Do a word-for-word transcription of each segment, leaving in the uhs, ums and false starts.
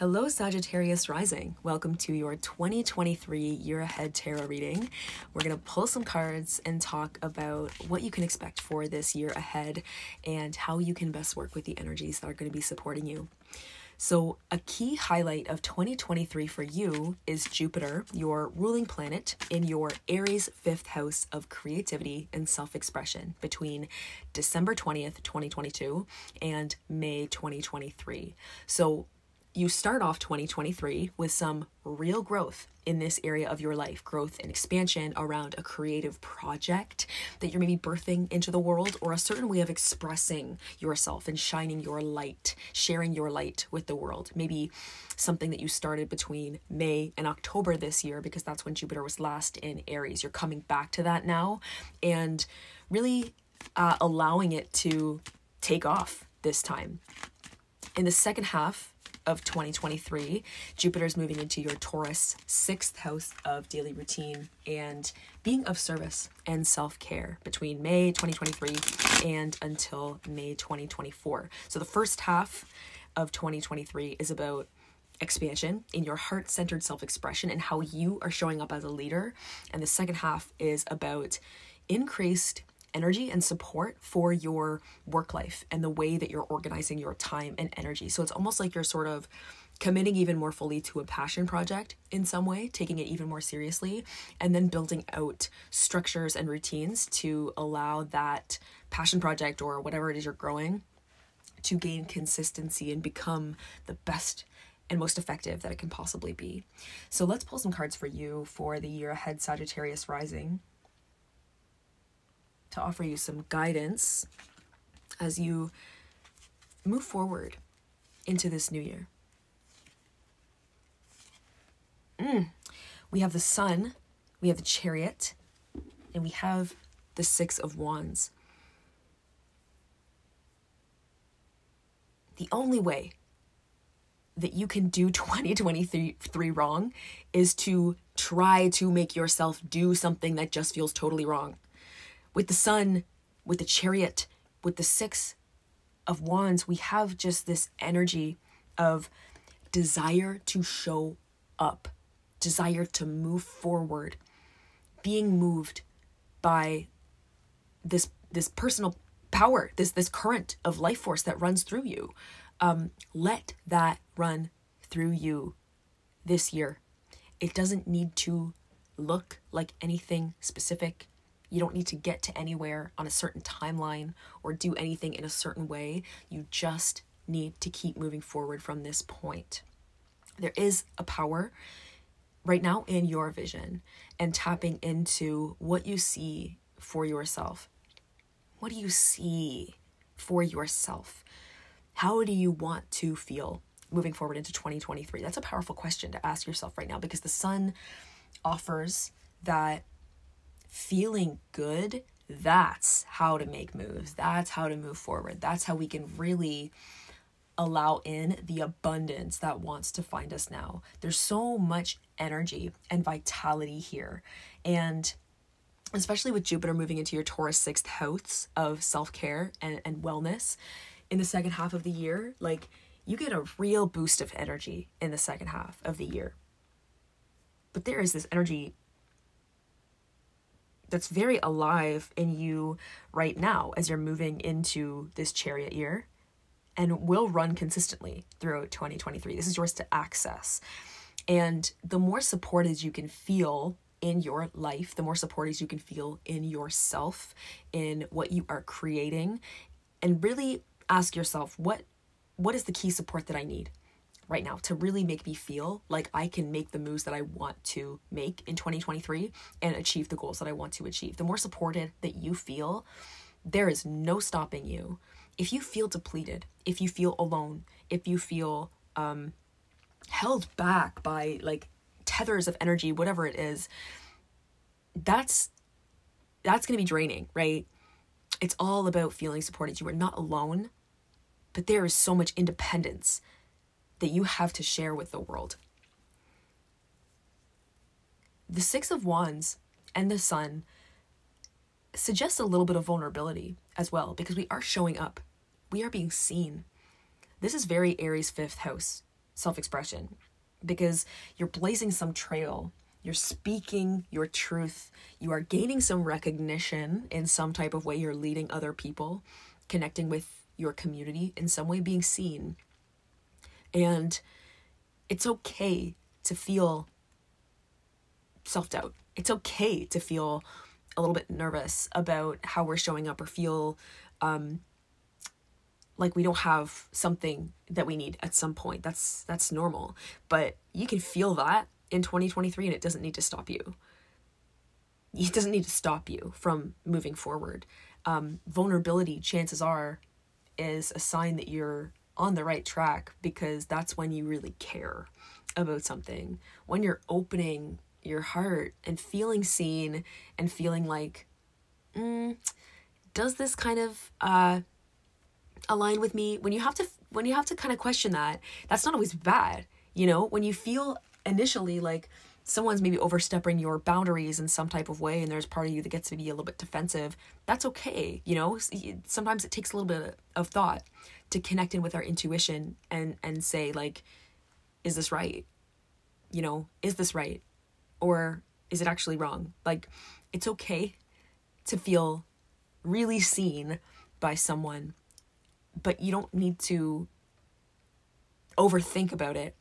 Hello, Sagittarius Rising. Welcome to your twenty twenty-three Year Ahead Tarot reading. We're going to pull some cards and talk about what you can expect for this year ahead and how you can best work with the energies that are going to be supporting you. So a key highlight of twenty twenty-three for you is Jupiter, your ruling planet in your Aries fifth house of creativity and self-expression between December twentieth, twenty twenty-two and May twenty twenty-three. So you start off twenty twenty-three with some real growth in this area of your life, growth and expansion around a creative project that you're maybe birthing into the world, or a certain way of expressing yourself and shining your light, sharing your light with the world. Maybe something that you started between May and October this year, because that's when Jupiter was last in Aries. You're coming back to that now and really uh, allowing it to take off this time. In the second half of twenty twenty-three, Jupiter is moving into your Taurus sixth house of daily routine and being of service and self-care between May twenty twenty-three and until May twenty twenty-four. So the first half of twenty twenty-three is about expansion in your heart-centered self-expression and how you are showing up as a leader. And the second half is about increased energy and support for your work life and the way that you're organizing your time and energy. So it's almost like you're sort of committing even more fully to a passion project in some way, taking it even more seriously, and then building out structures and routines to allow that passion project or whatever it is you're growing to gain consistency and become the best and most effective that it can possibly be. So let's pull some cards for you for the year ahead, Sagittarius Rising, to offer you some guidance as you move forward into this new year. Mm. We have the Sun, we have the Chariot, and we have the Six of Wands. The only way that you can do twenty twenty-three wrong is to try to make yourself do something that just feels totally wrong. With the Sun, with the Chariot, with the Six of Wands, we have just this energy of desire to show up, desire to move forward, being moved by this this personal power, this this current of life force that runs through you. Um, let that run through you this year. It doesn't need to look like anything specific. You don't need to get to anywhere on a certain timeline or do anything in a certain way. You just need to keep moving forward from this point. There is a power right now in your vision and tapping into what you see for yourself. What do you see for yourself? How do you want to feel moving forward into twenty twenty-three? That's a powerful question to ask yourself right now, because the Sun offers that feeling good. That's how to make moves. That's how to move forward. That's how we can really allow in the abundance that wants to find us now. There's so much energy and vitality here. And especially with Jupiter moving into your Taurus sixth house of self-care and, and wellness in the second half of the year, like you get a real boost of energy in the second half of the year. But there is this energy that's very alive in you right now as you're moving into this Chariot year and will run consistently throughout twenty twenty-three. This is yours to access. And the more supported you can feel in your life, the more supported you can feel in yourself, in what you are creating, and really ask yourself, what what is the key support that I need right now to really make me feel like I can make the moves that I want to make in twenty twenty-three and achieve the goals that I want to achieve. The more supported that you feel, there is no stopping you. If you feel depleted, if you feel alone, if you feel um, held back by like tethers of energy, whatever it is, that's that's going to be draining, right? It's all about feeling supported. You are not alone, but there is so much independence that you have to share with the world. The Six of Wands and the Sun suggest a little bit of vulnerability as well, because we are showing up. We are being seen. This is very Aries fifth house self-expression, because you're blazing some trail. You're speaking your truth. You are gaining some recognition in some type of way. You're leading other people, connecting with your community in some way, being seen. And it's okay to feel self-doubt. It's okay to feel a little bit nervous about how we're showing up, or feel um, like we don't have something that we need at some point. That's that's normal. But you can feel that in twenty twenty-three, and it doesn't need to stop you. It doesn't need to stop you from moving forward. Um, vulnerability, chances are, is a sign that you're on the right track, because that's when you really care about something. When you're opening your heart and feeling seen and feeling like, mm, does this kind of uh, align with me? When you have to, when you have to kind of question that, that's not always bad. You know, when you feel initially like someone's maybe overstepping your boundaries in some type of way, and there's part of you that gets to be a little bit defensive, that's okay. You know, sometimes it takes a little bit of thought to connect in with our intuition and, and say like, is this right? You know, is this right? Or is it actually wrong? Like, it's okay to feel really seen by someone, but you don't need to overthink about it.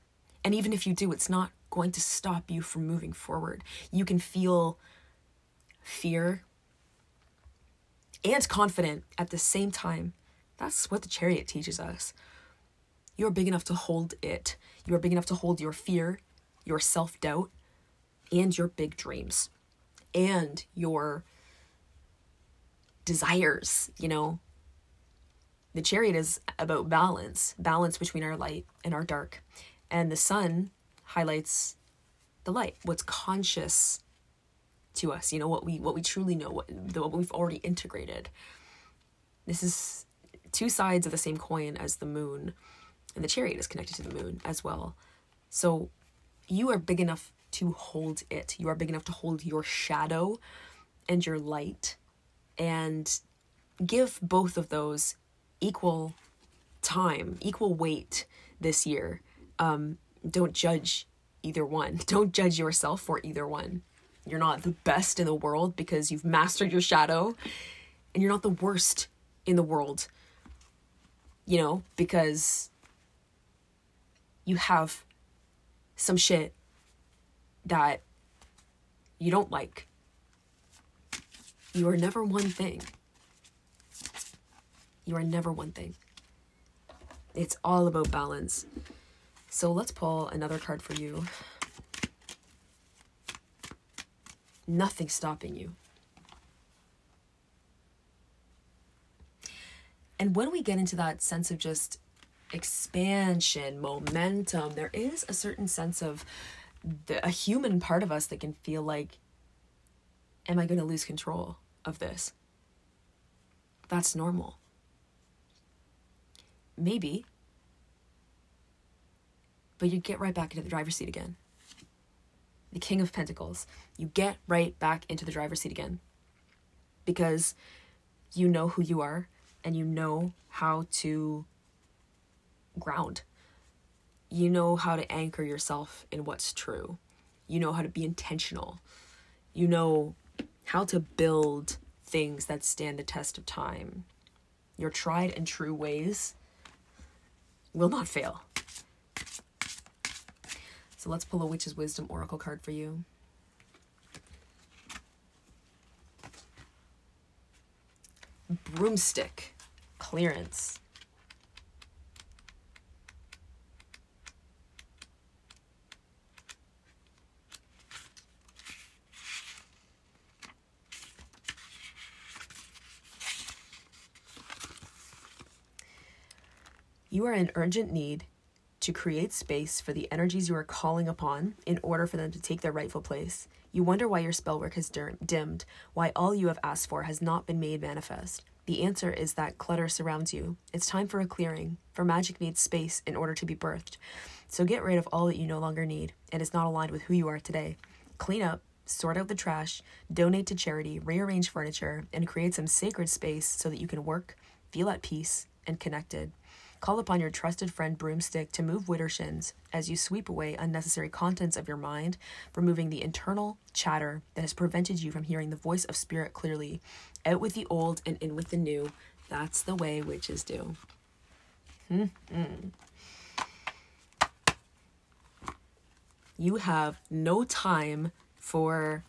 And even if you do, it's not going to stop you from moving forward. You can feel fear and confident at the same time. That's what the Chariot teaches us. You're big enough to hold it. You are big enough to hold your fear, your self-doubt, and your big dreams, and your desires, you know. The Chariot is about balance, balance between our light and our dark. And the sun highlights the light, what's conscious to us, you know, what we what we truly know, what, what we've already integrated. This is two sides of the same coin as the moon, and the Chariot is connected to the moon as well. So you are big enough to hold it. You are big enough to hold your shadow and your light, and give both of those equal time, equal weight this year. Um, don't judge either one. Don't judge yourself for either one. You're not the best in the world because you've mastered your shadow, and you're not the worst in the world, you know, because you have some shit that you don't like. You are never one thing. You are never one thing. It's all about balance. So let's pull another card for you. Nothing stopping you. And when we get into that sense of just expansion, momentum, there is a certain sense of the, a human part of us that can feel like, am I going to lose control of this? That's normal. Maybe. But you get right back into the driver's seat again. The King of Pentacles. You get right back into the driver's seat again. Because you know who you are, and you know how to ground. You know how to anchor yourself in what's true. You know how to be intentional. You know how to build things that stand the test of time. Your tried and true ways will not fail. So let's pull a Witch's Wisdom Oracle card for you. Broomstick clearance. You are in urgent need to create space for the energies you are calling upon in order for them to take their rightful place. You wonder why your spellwork has dimmed, why all you have asked for has not been made manifest. The answer is that clutter surrounds you. It's time for a clearing, for magic needs space in order to be birthed. So get rid of all that you no longer need and is not aligned with who you are today. Clean up, sort out the trash, donate to charity, rearrange furniture, and create some sacred space so that you can work, feel at peace, and connected. Call upon your trusted friend Broomstick to move widdershins as you sweep away unnecessary contents of your mind, removing the internal chatter that has prevented you from hearing the voice of spirit clearly. Out with the old and in with the new. That's the way witches do. Mm-hmm. You have no time for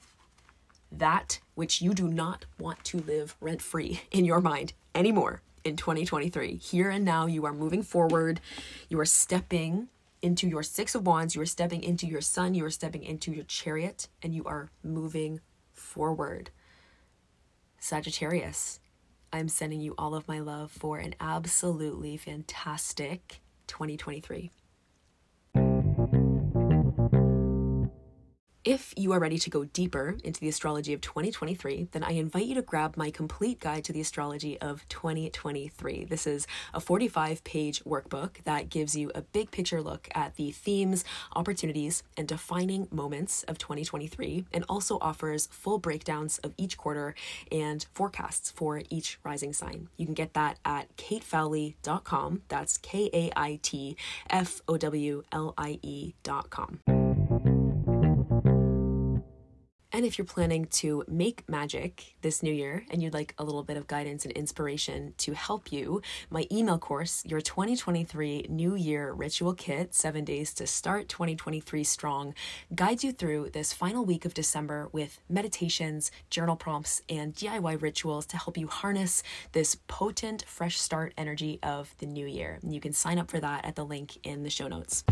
that which you do not want to live rent-free in your mind anymore in twenty twenty-three. Here and now, you are moving forward. You are stepping into your Six of Wands. You are stepping into your Sun. You are stepping into your Chariot, and you are moving forward. Sagittarius, I'm sending you all of my love for an absolutely fantastic twenty twenty-three. If you are ready to go deeper into the astrology of twenty twenty-three, then I invite you to grab my complete guide to the astrology of twenty twenty-three. This is a forty-five page workbook that gives you a big picture look at the themes, opportunities, and defining moments of twenty twenty-three, and also offers full breakdowns of each quarter and forecasts for each rising sign. You can get that at kait fowlie dot com. That's K A I T F O W L I E dot com. And if you're planning to make magic this new year and you'd like a little bit of guidance and inspiration to help you, my email course, your twenty twenty-three New Year Ritual Kit, seven days to start twenty twenty-three strong, guides you through this final week of December with meditations, journal prompts, and D I Y rituals to help you harness this potent fresh start energy of the new year. And you can sign up for that at the link in the show notes.